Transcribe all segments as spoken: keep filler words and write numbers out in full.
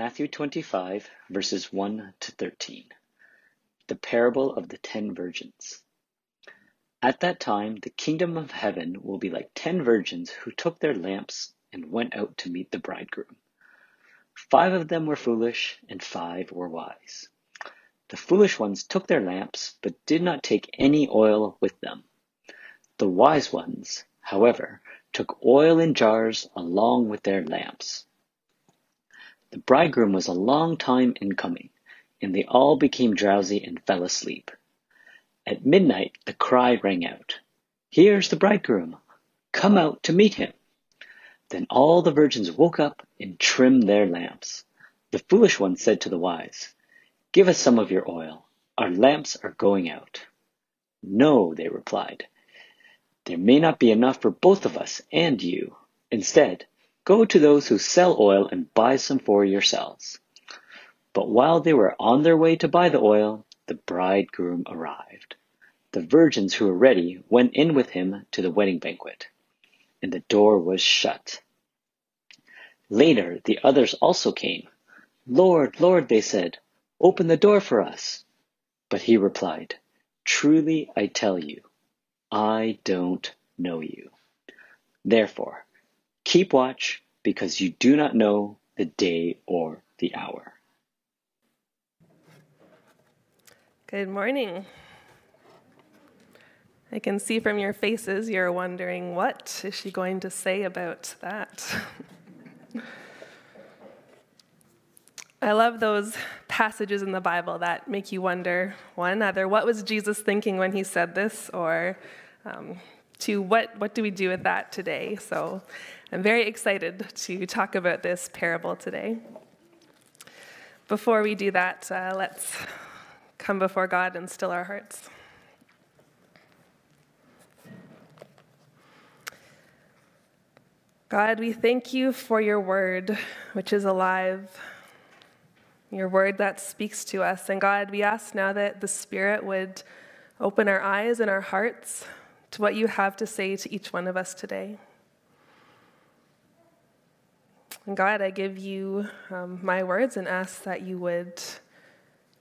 Matthew twenty-five, verses one to thirteen. The parable of the ten virgins. At that time, the kingdom of heaven will be like ten virgins who took their lamps and went out to meet the bridegroom. Five of them were foolish, and five were wise. The foolish ones took their lamps, but did not take any oil with them. The wise ones, however, took oil in jars along with their lamps. The bridegroom was a long time in coming, and they all became drowsy and fell asleep. At midnight, the cry rang out, "Here's the bridegroom! Come out to meet him!" Then all the virgins woke up and trimmed their lamps. The foolish one said to the wise, "Give us some of your oil. Our lamps are going out." "No," they replied. "There may not be enough for both of us and you. Instead, go to those who sell oil and buy some for yourselves." But while they were on their way to buy the oil, the bridegroom arrived. The virgins who were ready went in with him to the wedding banquet, and the door was shut. Later, the others also came. "Lord, Lord," they said, "open the door for us." But he replied, "Truly I tell you, I don't know you. Therefore, keep watch, because you do not know the day or the hour." Good morning. I can see from your faces you're wondering, what is she going to say about that? I love those passages in the Bible that make you wonder, one, either what was Jesus thinking when he said this, or um, two, what, what do we do with that today? So I'm very excited to talk about this parable today. Before we do that, uh, let's come before God and still our hearts. God, we thank you for your word, which is alive, your word that speaks to us. And God, we ask now that the Spirit would open our eyes and our hearts to what you have to say to each one of us today. And God, I give you um, my words and ask that you would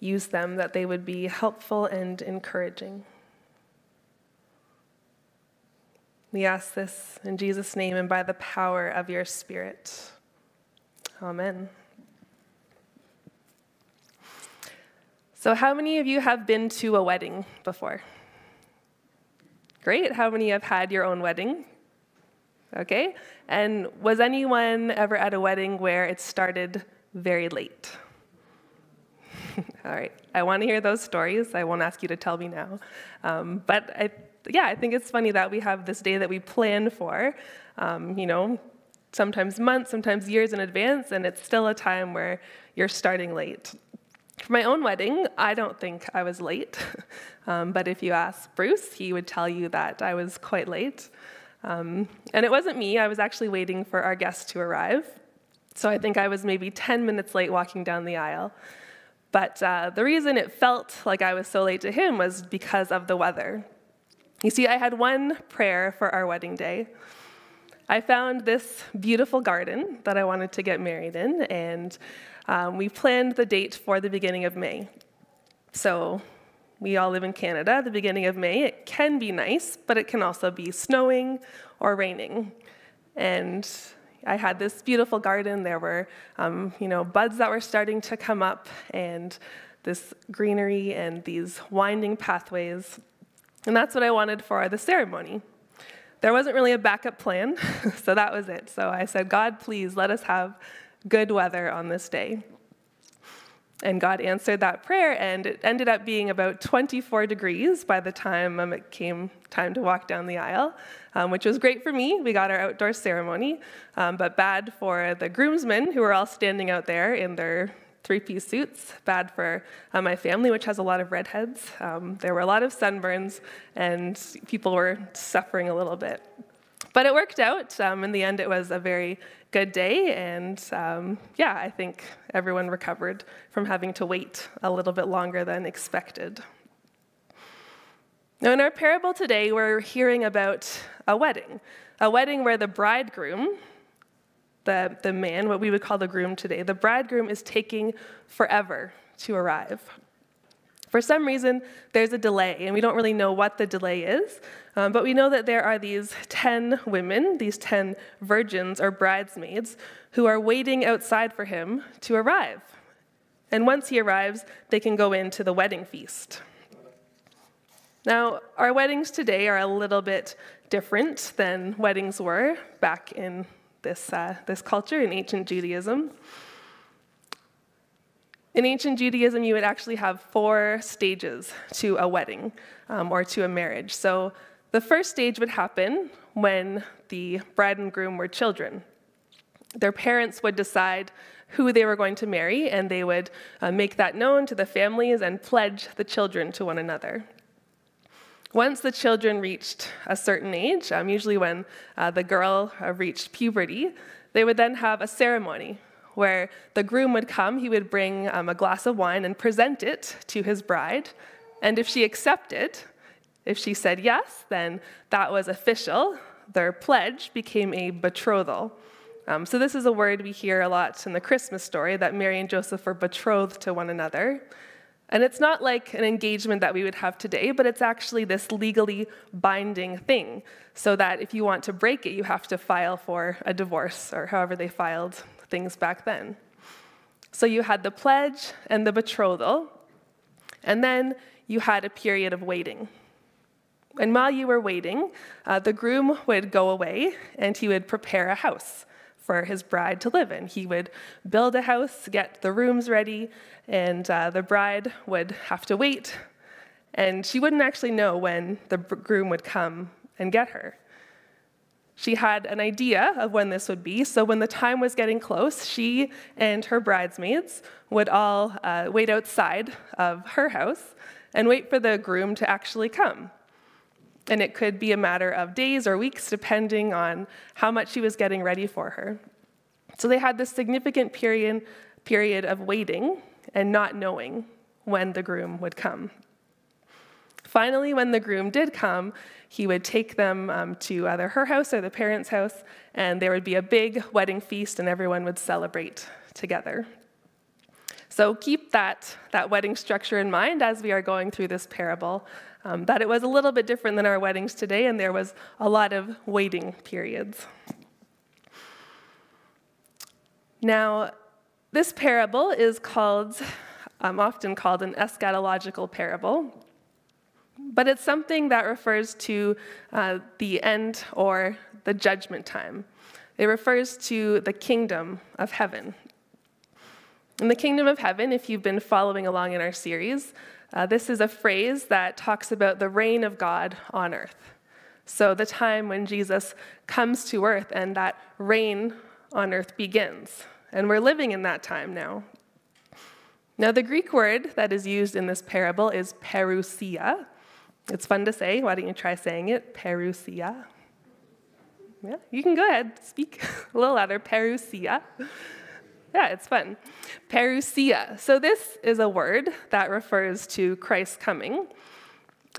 use them, that they would be helpful and encouraging. We ask this in Jesus' name and by the power of your Spirit. Amen. So how many of you have been to a wedding before? Great. How many have had your own wedding? Okay. And was anyone ever at a wedding where it started very late? All right. I want to hear those stories. I won't ask you to tell me now. Um, but I, yeah, I think it's funny that we have this day that we plan for, um, you know, sometimes months, sometimes years in advance, and it's still a time where you're starting late. For my own wedding, I don't think I was late. Um, but if you ask Bruce, he would tell you that I was quite late. Um, and it wasn't me. I was actually waiting for our guest to arrive. So I think I was maybe ten minutes late walking down the aisle. But uh, the reason it felt like I was so late to him was because of the weather. You see, I had one prayer for our wedding day. I found this beautiful garden that I wanted to get married in, and um, we planned the date for the beginning of May. So we all live in Canada. The beginning of May, it can be nice, but it can also be snowing or raining. And I had this beautiful garden. There were, um, you know, buds that were starting to come up, and this greenery and these winding pathways. And that's what I wanted for the ceremony. There wasn't really a backup plan, so that was it. So I said, "God, please let us have good weather on this day." And God answered that prayer, and it ended up being about twenty-four degrees by the time um, it came time to walk down the aisle, um, which was great for me. We got our outdoor ceremony, um, but bad for the groomsmen, who were all standing out there in their three-piece suits, bad for uh, my family, which has a lot of redheads. Um, there were a lot of sunburns, and people were suffering a little bit. But it worked out. Um, in the end, it was a very good day, and um, yeah, I think everyone recovered from having to wait a little bit longer than expected. Now, in our parable today, we're hearing about a wedding, a wedding where the bridegroom, the, the man, what we would call the groom today. The bridegroom is taking forever to arrive. For some reason, there's a delay, and we don't really know what the delay is, um, but we know that there are these ten women, these ten virgins or bridesmaids, who are waiting outside for him to arrive. And once he arrives, they can go into the wedding feast. Now, our weddings today are a little bit different than weddings were back in this, uh, this culture, in ancient Judaism. In ancient Judaism, you would actually have four stages to a wedding um, or to a marriage. So the first stage would happen when the bride and groom were children. Their parents would decide who they were going to marry, and they would uh, make that known to the families and pledge the children to one another. Once the children reached a certain age, um, usually when uh, the girl uh, reached puberty, they would then have a ceremony where the groom would come, he would bring um, a glass of wine and present it to his bride. And if she accepted, if she said yes, then that was official. Their pledge became a betrothal. Um, so this is a word we hear a lot in the Christmas story, that Mary and Joseph were betrothed to one another. And it's not like an engagement that we would have today, but it's actually this legally binding thing, so that if you want to break it, you have to file for a divorce, or however they filed things back then. So you had the pledge and the betrothal, and then you had a period of waiting. And while you were waiting, uh, the groom would go away, and he would prepare a house for his bride to live in. He would build a house, get the rooms ready, and uh, the bride would have to wait, and she wouldn't actually know when the groom would come and get her. She had an idea of when this would be, so when the time was getting close, she and her bridesmaids would all uh, wait outside of her house and wait for the groom to actually come. And it could be a matter of days or weeks, depending on how much she was getting ready for her. So they had this significant period, period of waiting and not knowing when the groom would come. Finally, when the groom did come, he would take them um, to either her house or the parents' house, and there would be a big wedding feast, and everyone would celebrate together. So keep that, that wedding structure in mind as we are going through this parable, um, that it was a little bit different than our weddings today, and there was a lot of waiting periods. Now, this parable is called, um, often called an eschatological parable. But it's something that refers to uh, the end or the judgment time. It refers to the kingdom of heaven. In the kingdom of heaven, if you've been following along in our series, uh, this is a phrase that talks about the reign of God on earth. So the time when Jesus comes to earth and that reign on earth begins. And we're living in that time now. Now, the Greek word that is used in this parable is parousia. It's fun to say. Why don't you try saying it? Parousia. Yeah, you can go ahead, speak a little louder. Parousia. Yeah, it's fun. Parousia. So this is a word that refers to Christ's coming,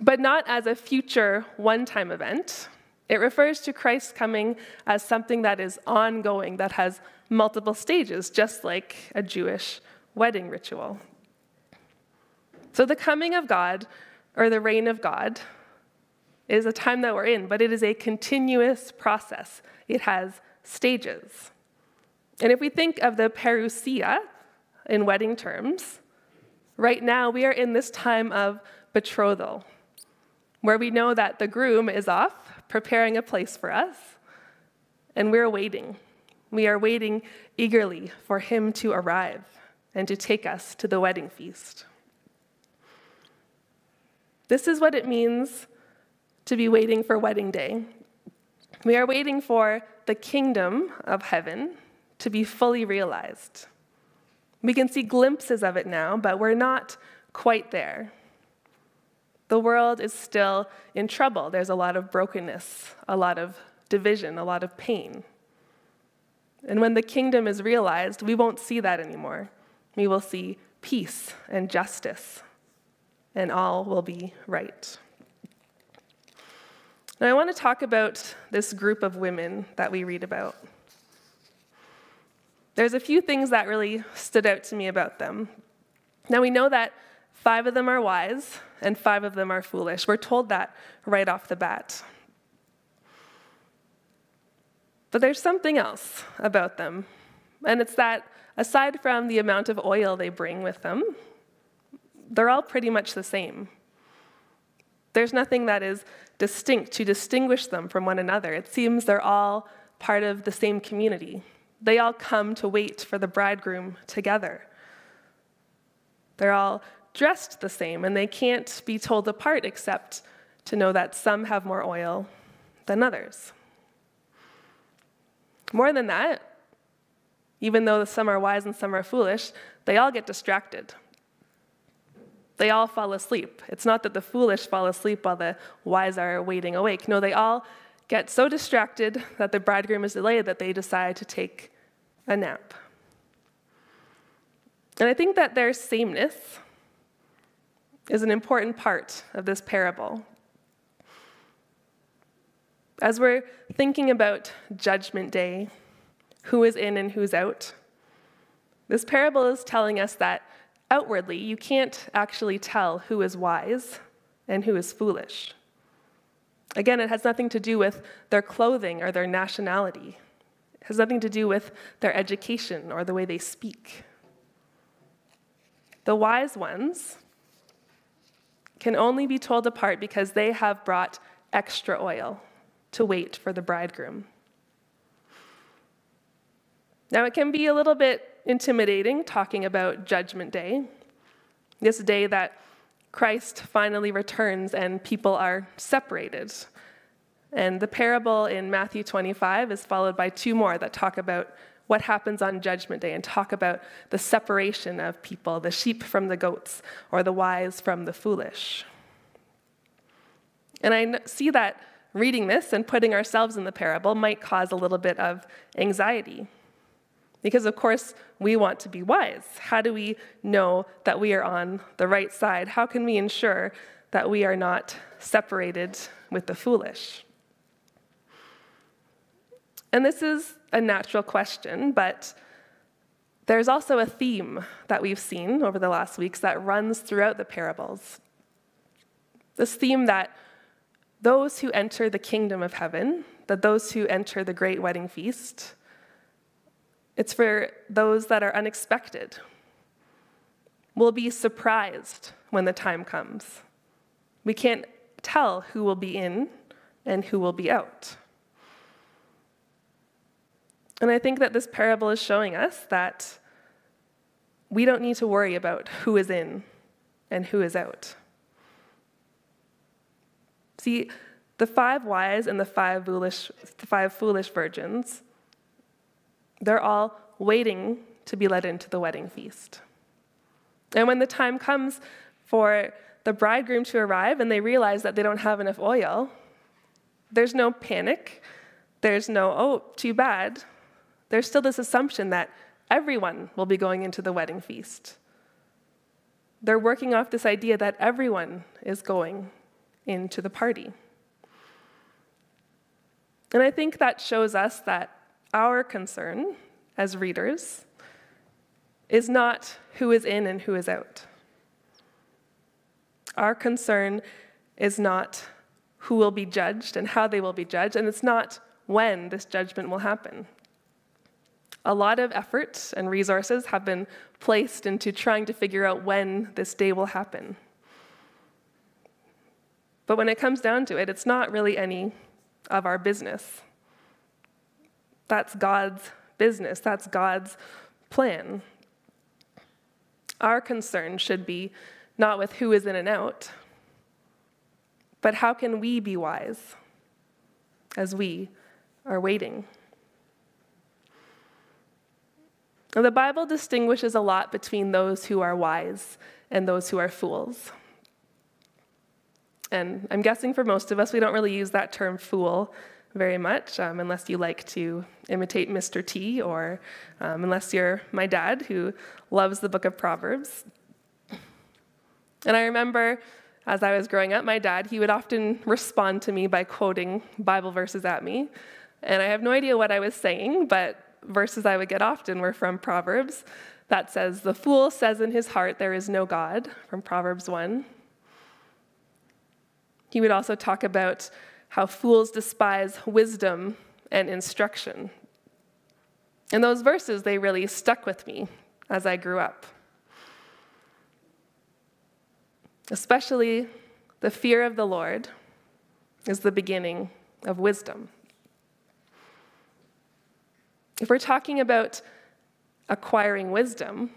but not as a future one-time event. It refers to Christ's coming as something that is ongoing, that has multiple stages, just like a Jewish wedding ritual. So the coming of God, or the reign of God, is a time that we're in, but it is a continuous process. It has stages. And if we think of the parousia in wedding terms, right now we are in this time of betrothal, where we know that the groom is off preparing a place for us, and we're waiting. We are waiting eagerly for him to arrive and to take us to the wedding feast. This is what it means to be waiting for wedding day. We are waiting for the kingdom of heaven to be fully realized. We can see glimpses of it now, but we're not quite there. The world is still in trouble. There's a lot of brokenness, a lot of division, a lot of pain. And when the kingdom is realized, we won't see that anymore. We will see peace and justice, and all will be right. Now, I want to talk about this group of women that we read about. There's a few things that really stood out to me about them. Now, we know that five of them are wise and five of them are foolish. We're told that right off the bat. But there's something else about them, and it's that aside from the amount of oil they bring with them, they're all pretty much the same. There's nothing that is distinct to distinguish them from one another. It seems they're all part of the same community. They all come to wait for the bridegroom together. They're all dressed the same, and they can't be told apart except to know that some have more oil than others. More than that, even though some are wise and some are foolish, they all get distracted. They all fall asleep. It's not that the foolish fall asleep while the wise are waiting awake. No, they all get so distracted that the bridegroom is delayed that they decide to take a nap. And I think that their sameness is an important part of this parable. As we're thinking about Judgment Day, who is in and who's out, this parable is telling us that outwardly, you can't actually tell who is wise and who is foolish. Again, it has nothing to do with their clothing or their nationality. It has nothing to do with their education or the way they speak. The wise ones can only be told apart because they have brought extra oil to wait for the bridegroom. Now, it can be a little bit intimidating talking about Judgment Day, this day that Christ finally returns and people are separated. And the parable in Matthew twenty-five is followed by two more that talk about what happens on Judgment Day and talk about the separation of people, the sheep from the goats or the wise from the foolish. And I see that reading this and putting ourselves in the parable might cause a little bit of anxiety. Because, of course, we want to be wise. How do we know that we are on the right side? How can we ensure that we are not separated with the foolish? And this is a natural question, but there's also a theme that we've seen over the last weeks that runs throughout the parables. This theme that those who enter the kingdom of heaven, that those who enter the great wedding feast, it's for those that are unexpected. We'll be surprised when the time comes. We can't tell who will be in and who will be out. And I think that this parable is showing us that we don't need to worry about who is in and who is out. See, the five wise and the five foolish, the five foolish virgins, they're all waiting to be led into the wedding feast. And when the time comes for the bridegroom to arrive and they realize that they don't have enough oil, there's no panic. There's no, oh, too bad. There's still this assumption that everyone will be going into the wedding feast. They're working off this idea that everyone is going into the party. And I think that shows us that our concern as readers is not who is in and who is out. Our concern is not who will be judged and how they will be judged, and it's not when this judgment will happen. A lot of effort and resources have been placed into trying to figure out when this day will happen. But when it comes down to it, it's not really any of our business. That's God's business. That's God's plan. Our concern should be not with who is in and out, but how can we be wise as we are waiting? Now, the Bible distinguishes a lot between those who are wise and those who are fools. And I'm guessing for most of us, we don't really use that term fool very much, um, unless you like to imitate Mister T, or um, unless you're my dad, who loves the book of Proverbs. And I remember as I was growing up, my dad, he would often respond to me by quoting Bible verses at me. And I have no idea what I was saying, but verses I would get often were from Proverbs that says, "The fool says in his heart, there is no God," from Proverbs one. He would also talk about how fools despise wisdom and instruction. And those verses, they really stuck with me as I grew up. Especially the fear of the Lord is the beginning of wisdom. If we're talking about acquiring wisdom,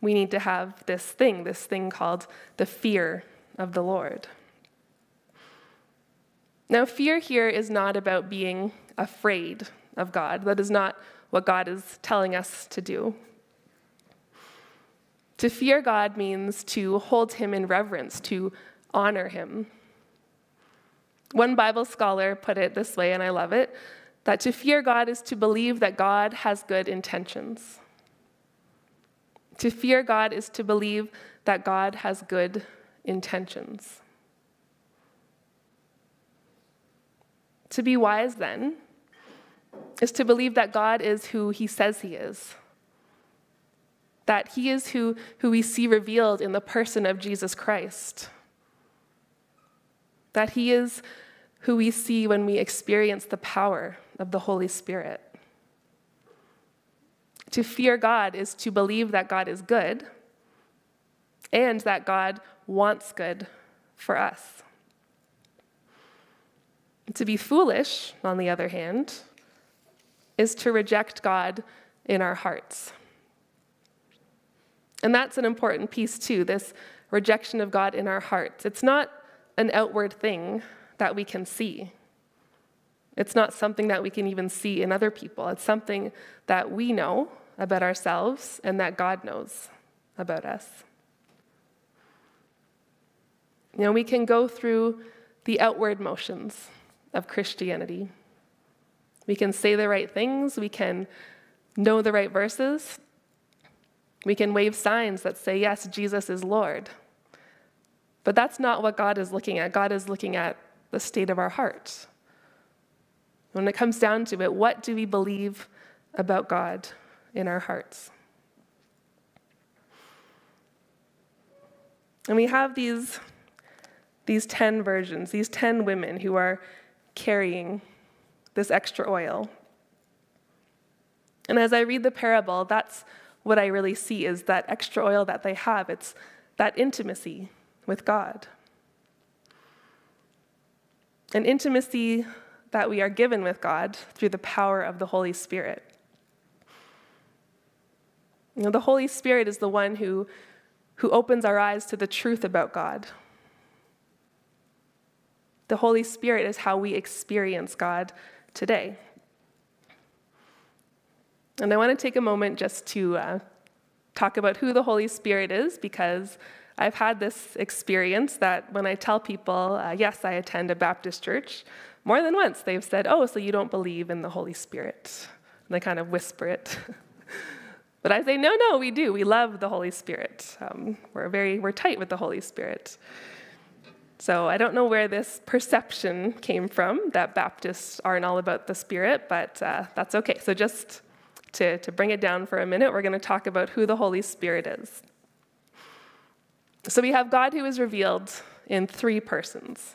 we need to have this thing, this thing called the fear of the Lord. Now, fear here is not about being afraid of God. That is not what God is telling us to do. To fear God means to hold him in reverence, to honor him. One Bible scholar put it this way, and I love it, that to fear God is to believe that God has good intentions. To fear God is to believe that God has good intentions. To be wise, then, is to believe that God is who he says he is, that he is who, who we see revealed in the person of Jesus Christ, that he is who we see when we experience the power of the Holy Spirit. To fear God is to believe that God is good and that God wants good for us. To be foolish, on the other hand, is to reject God in our hearts. And that's an important piece too, this rejection of God in our hearts. It's not an outward thing that we can see. It's not something that we can even see in other people. It's something that we know about ourselves and that God knows about us. You know, we can go through the outward motions of Christianity. We can say the right things, we can know the right verses, we can wave signs that say, yes, Jesus is Lord. But that's not what God is looking at. God is looking at the state of our heart. When it comes down to it, what do we believe about God in our hearts? And we have these, these ten virgins, these ten women who are carrying this extra oil. And as I read the parable, that's what I really see is that extra oil that they have. It's that intimacy with God. An intimacy that we are given with God through the power of the Holy Spirit. You know, the Holy Spirit is the one who, who opens our eyes to the truth about God. The Holy Spirit is how we experience God today. And I want to take a moment just to uh, talk about who the Holy Spirit is, because I've had this experience that when I tell people, uh, yes, I attend a Baptist church, more than once they've said, oh, so you don't believe in the Holy Spirit. And they kind of whisper it. But I say, no, no, we do. We love the Holy Spirit. Um, we're very, we're tight with the Holy Spirit. So I don't know where this perception came from that Baptists aren't all about the Spirit, but uh, that's okay. So just to, to bring it down for a minute, we're going to talk about who the Holy Spirit is. So we have God who is revealed in three persons: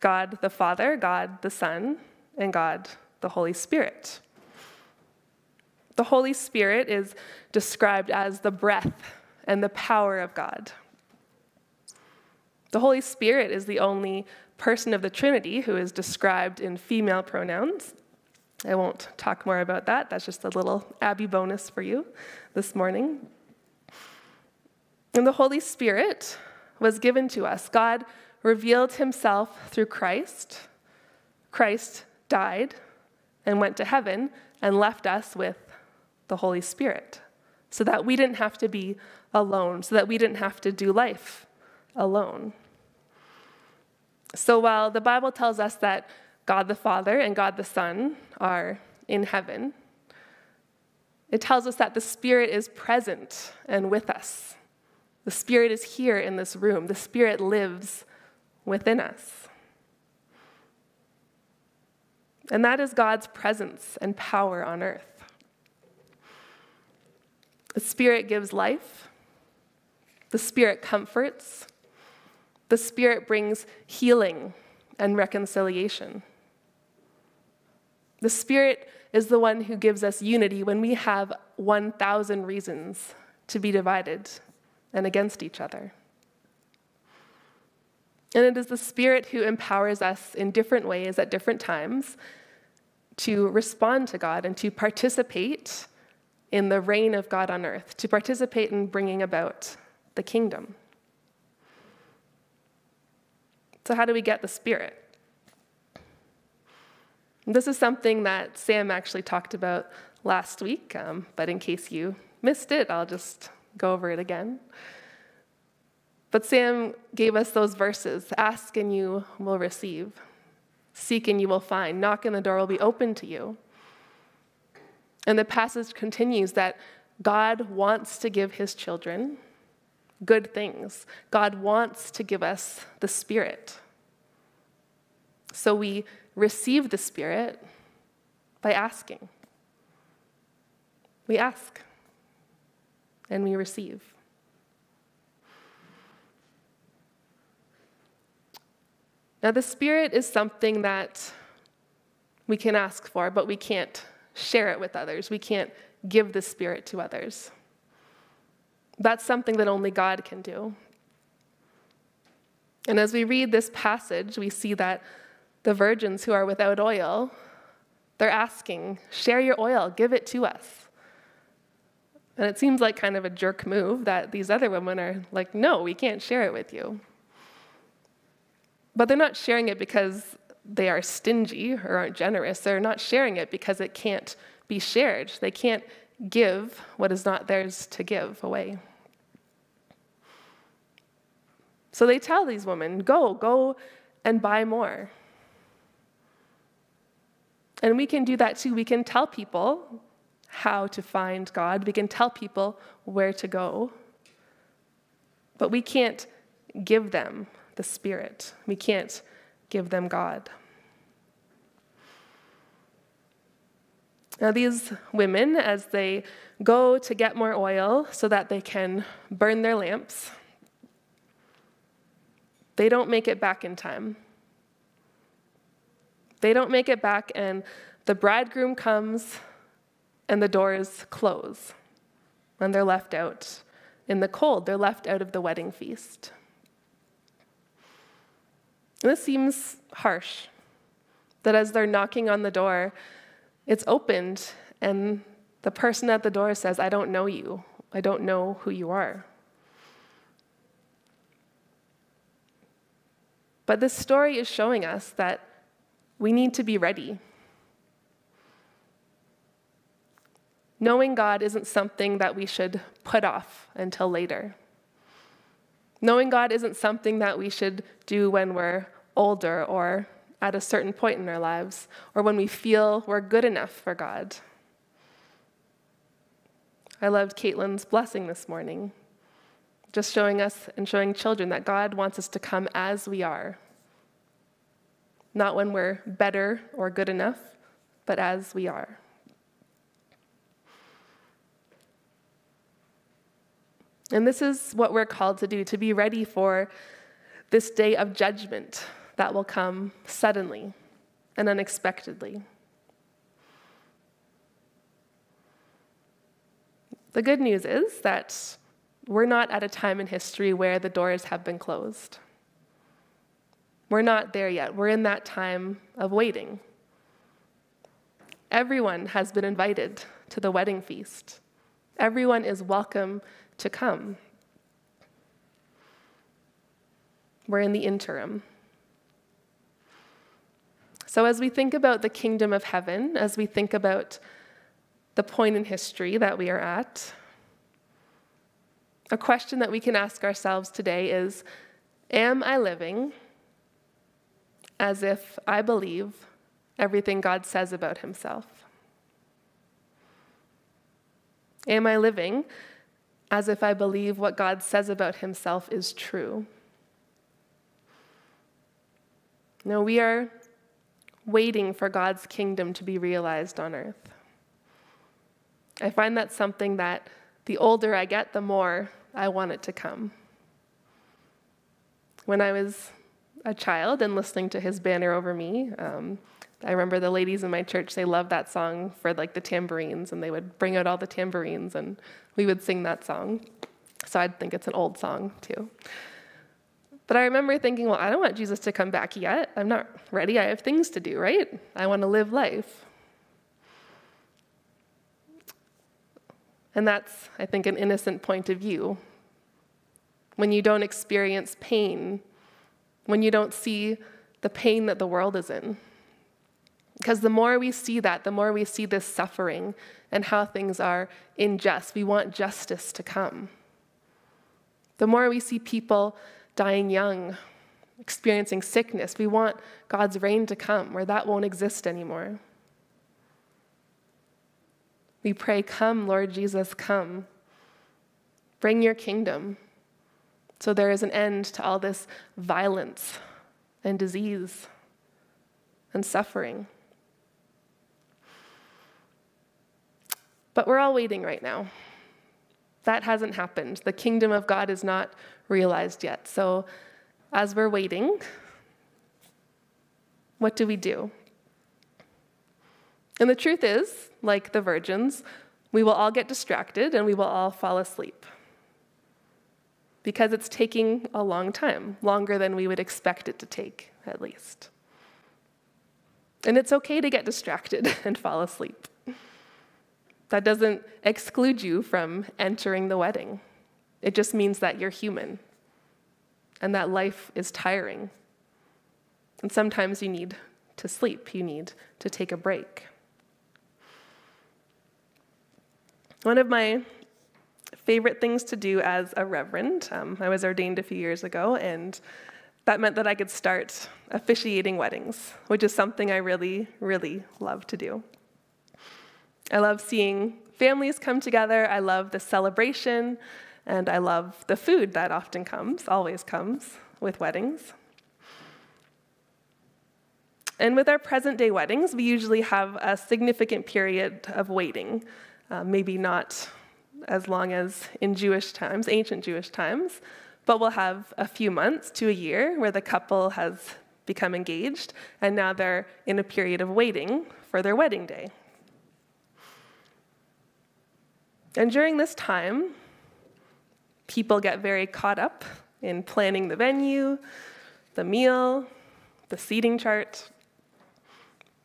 God the Father, God the Son, and God the Holy Spirit. The Holy Spirit is described as the breath and the power of God. The Holy Spirit is the only person of the Trinity who is described in female pronouns. I won't talk more about that. That's just a little Abby bonus for you this morning. And the Holy Spirit was given to us. God revealed himself through Christ. Christ died and went to heaven and left us with the Holy Spirit so that we didn't have to be alone, so that we didn't have to do life alone. So while the Bible tells us that God the Father and God the Son are in heaven, it tells us that the Spirit is present and with us. The Spirit is here in this room. The Spirit lives within us. and that is God's presence and power on earth. The Spirit gives life. The Spirit comforts. The Spirit brings healing and reconciliation. The Spirit is the one who gives us unity when we have one thousand reasons to be divided and against each other. And it is the Spirit who empowers us in different ways at different times to respond to God and to participate in the reign of God on earth, to participate in bringing about the kingdom. So how do we get the Spirit? And this is something that Sam actually talked about last week, um, but in case you missed it, I'll just go over it again. But Sam gave us those verses, ask and you will receive, seek and you will find, knock and the door will be opened to you. And the passage continues that God wants to give his children good things. God wants to give us the Spirit. So we receive the Spirit by asking. We ask and we receive. Now, the Spirit is something that we can ask for, but we can't share it with others. We can't give the Spirit to others. That's something that only God can do. And as we read this passage, we see that the virgins who are without oil, they're asking, share your oil, give it to us. And it seems like kind of a jerk move that these other women are like, no, we can't share it with you. But they're not sharing it because they are stingy or aren't generous. They're not sharing it because it can't be shared. They can't give what is not theirs to give away. So they tell these women, go, go and buy more. And we can do that too. We can tell people how to find God. We can tell people where to go. But we can't give them the Spirit. We can't give them God. Now these women, as they go to get more oil so that they can burn their lamps, they don't make it back in time. They don't make it back, and the bridegroom comes and the doors close, and they're left out in the cold. They're left out of the wedding feast. And this seems harsh, that as they're knocking on the door, it's opened, and the person at the door says, I don't know you. I don't know who you are. But this story is showing us that we need to be ready. Knowing God isn't something that we should put off until later. Knowing God isn't something that we should do when we're older or at a certain point in our lives, or when we feel we're good enough for God. I loved Caitlin's blessing this morning, just showing us and showing children that God wants us to come as we are, not when we're better or good enough, but as we are. And this is what we're called to do, to be ready for this day of judgment that will come suddenly and unexpectedly. The good news is that we're not at a time in history where the doors have been closed. We're not there yet. We're in that time of waiting. Everyone has been invited to the wedding feast. Everyone is welcome to come. We're in the interim. So as we think about the kingdom of heaven, as we think about the point in history that we are at, a question that we can ask ourselves today is, am I living as if I believe everything God says about himself? Am I living as if I believe what God says about himself is true? No, we are waiting for God's kingdom to be realized on earth. I find that's something that the older I get, the more I want it to come. When I was a child and listening to His Banner Over Me, um, I remember the ladies in my church, they loved that song for like the tambourines, and they would bring out all the tambourines and we would sing that song. So I'd think it's an old song too. But I remember thinking, well, I don't want Jesus to come back yet. I'm not ready. I have things to do, right? I want to live life. And that's, I think, an innocent point of view. When you don't experience pain, when you don't see the pain that the world is in. Because the more we see that, the more we see this suffering and how things are unjust. We want justice to come. The more we see people dying young, experiencing sickness, we want God's reign to come where that won't exist anymore. We pray, come, Lord Jesus, come. Bring your kingdom. So there is an end to all this violence and disease and suffering. But we're all waiting right now. That hasn't happened. The kingdom of God is not realized yet. So as we're waiting, what do we do? And the truth is, like the virgins, we will all get distracted and we will all fall asleep. Because it's taking a long time, longer than we would expect it to take, at least. And it's okay to get distracted and fall asleep. That doesn't exclude you from entering the wedding. It just means that you're human and that life is tiring. And sometimes you need to sleep. You need to take a break. One of my favorite things to do as a reverend, um, I was ordained a few years ago, and that meant that I could start officiating weddings, which is something I really, really love to do. I love seeing families come together, I love the celebration, and I love the food that often comes, always comes, with weddings. And with our present-day weddings, we usually have a significant period of waiting, uh, maybe not as long as in Jewish times, ancient Jewish times, but we'll have a few months to a year where the couple has become engaged, and now they're in a period of waiting for their wedding day. And during this time, people get very caught up in planning the venue, the meal, the seating chart.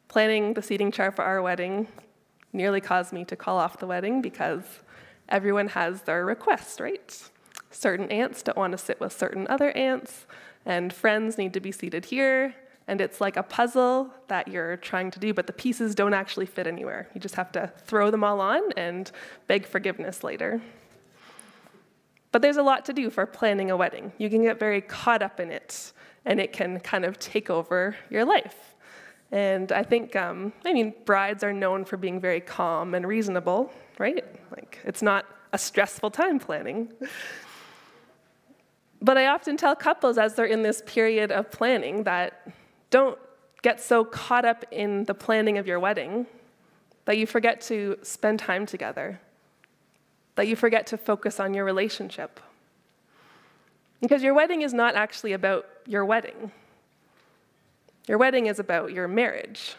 Planning the seating chart for our wedding nearly caused me to call off the wedding because everyone has their requests, right? Certain aunts don't want to sit with certain other aunts, and friends need to be seated here, and it's like a puzzle that you're trying to do, but the pieces don't actually fit anywhere. You just have to throw them all on and beg forgiveness later. But there's a lot to do for planning a wedding. You can get very caught up in it, and it can kind of take over your life. And I think, um, I mean, brides are known for being very calm and reasonable, right? Like, it's not a stressful time planning. But I often tell couples as they're in this period of planning that don't get so caught up in the planning of your wedding that you forget to spend time together, that you forget to focus on your relationship. Because your wedding is not actually about your wedding. Your wedding is about your marriage.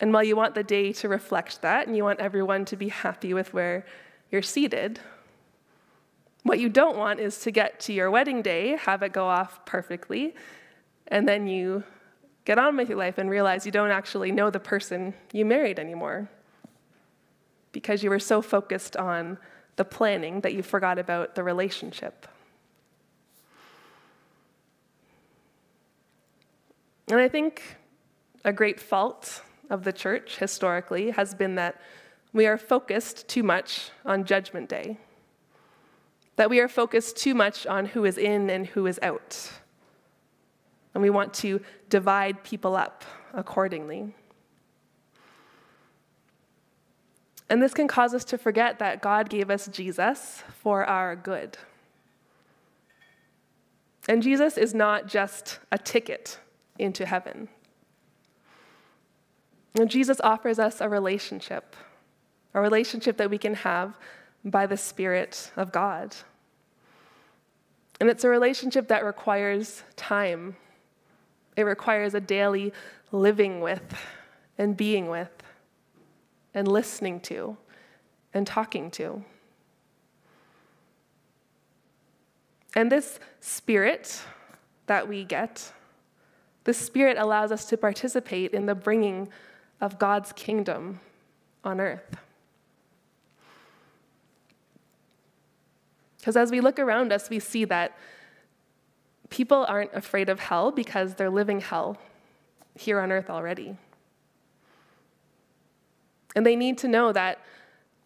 And while you want the day to reflect that and you want everyone to be happy with where you're seated, what you don't want is to get to your wedding day, have it go off perfectly, and then you get on with your life and realize you don't actually know the person you married anymore because you were so focused on the planning that you forgot about the relationship. And I think a great fault of the church historically has been that we are focused too much on Judgment Day. That we are focused too much on who is in and who is out. And we want to divide people up accordingly. And this can cause us to forget that God gave us Jesus for our good. And Jesus is not just a ticket into heaven. And Jesus offers us a relationship, a relationship that we can have by the Spirit of God. And it's a relationship that requires time. It requires a daily living with and being with and listening to and talking to. And this Spirit that we get, this Spirit allows us to participate in the bringing of God's kingdom on earth. Because as we look around us, we see that people aren't afraid of hell because they're living hell here on earth already. And they need to know that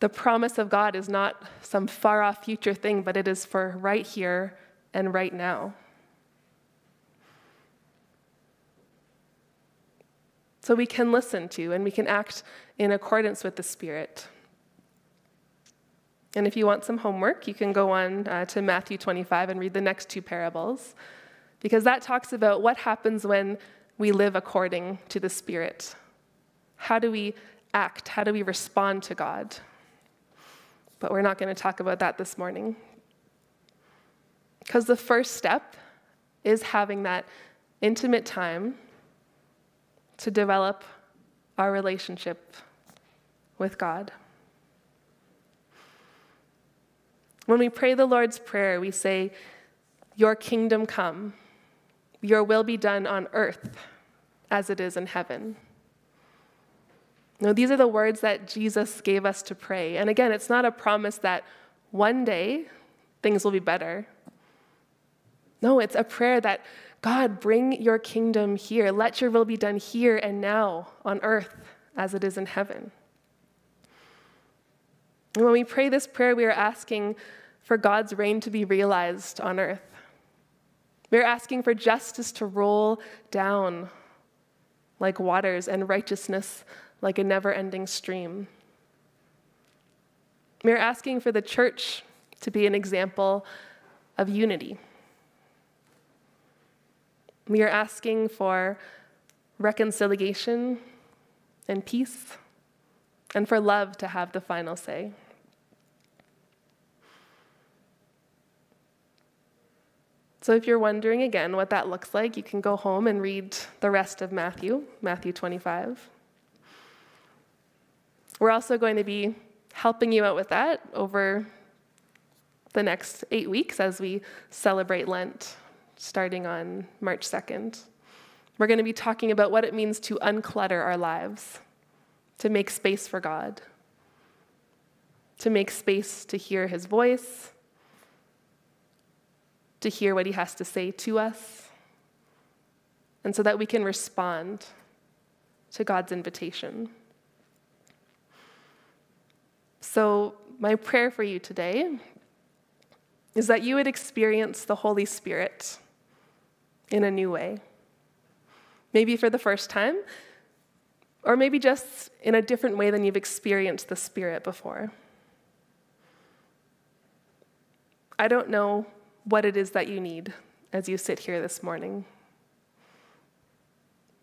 the promise of God is not some far-off future thing, but it is for right here and right now. So we can listen to and we can act in accordance with the Spirit. And if you want some homework, you can go on uh, to Matthew twenty-five and read the next two parables, because that talks about what happens when we live according to the Spirit. How do we act? How do we respond to God? But we're not going to talk about that this morning. Because the first step is having that intimate time to develop our relationship with God. When we pray the Lord's Prayer, we say, "Your kingdom come, your will be done on earth as it is in heaven." Now, these are the words that Jesus gave us to pray. And again, it's not a promise that one day things will be better. No, it's a prayer that, God, bring your kingdom here. Let your will be done here and now on earth as it is in heaven. And when we pray this prayer, we are asking for God's reign to be realized on earth. We are asking for justice to roll down like waters and righteousness like a never-ending stream. We're asking for the church to be an example of unity. We are asking for reconciliation and peace, and for love to have the final say. So if you're wondering again what that looks like, you can go home and read the rest of Matthew, Matthew twenty-five. We're also going to be helping you out with that over the next eight weeks as we celebrate Lent, starting on March second. We're going to be talking about what it means to unclutter our lives, to make space for God, to make space to hear his voice, to hear what he has to say to us, and so that we can respond to God's invitation. So my prayer for you today is that you would experience the Holy Spirit in a new way. Maybe for the first time, or maybe just in a different way than you've experienced the Spirit before. I don't know what it is that you need as you sit here this morning,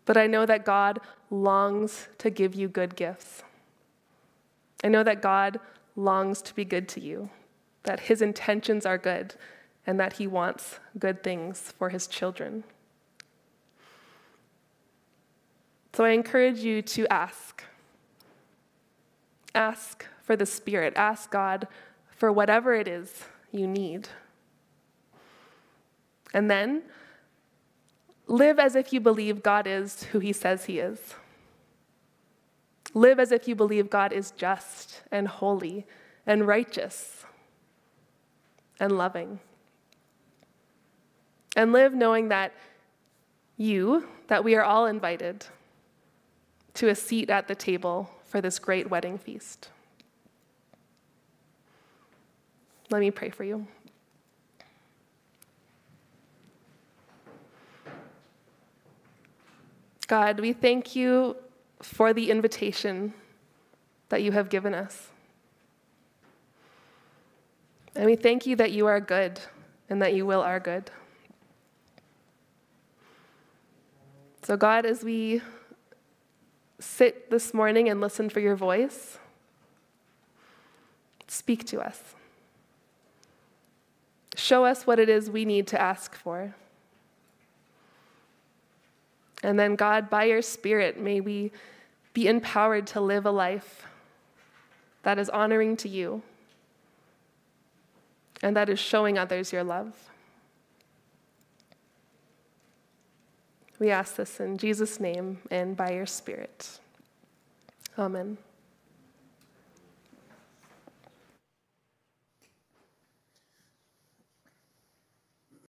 but I know that God longs to give you good gifts. I know that God longs to be good to you, that his intentions are good, and that he wants good things for his children. So I encourage you to ask. Ask for the Spirit. Ask God for whatever it is you need. And then live as if you believe God is who he says he is. Live as if you believe God is just and holy and righteous and loving. And live knowing that you, that we are all invited to a seat at the table for this great wedding feast. Let me pray for you. God, we thank you for the invitation that you have given us. And we thank you that you are good and that you will are good. So God, as we sit this morning and listen for your voice. Speak to us. Show us what it is we need to ask for. And then, God, by your Spirit, may we be empowered to live a life that is honoring to you and that is showing others your love. We ask this in Jesus' name and by your Spirit. Amen.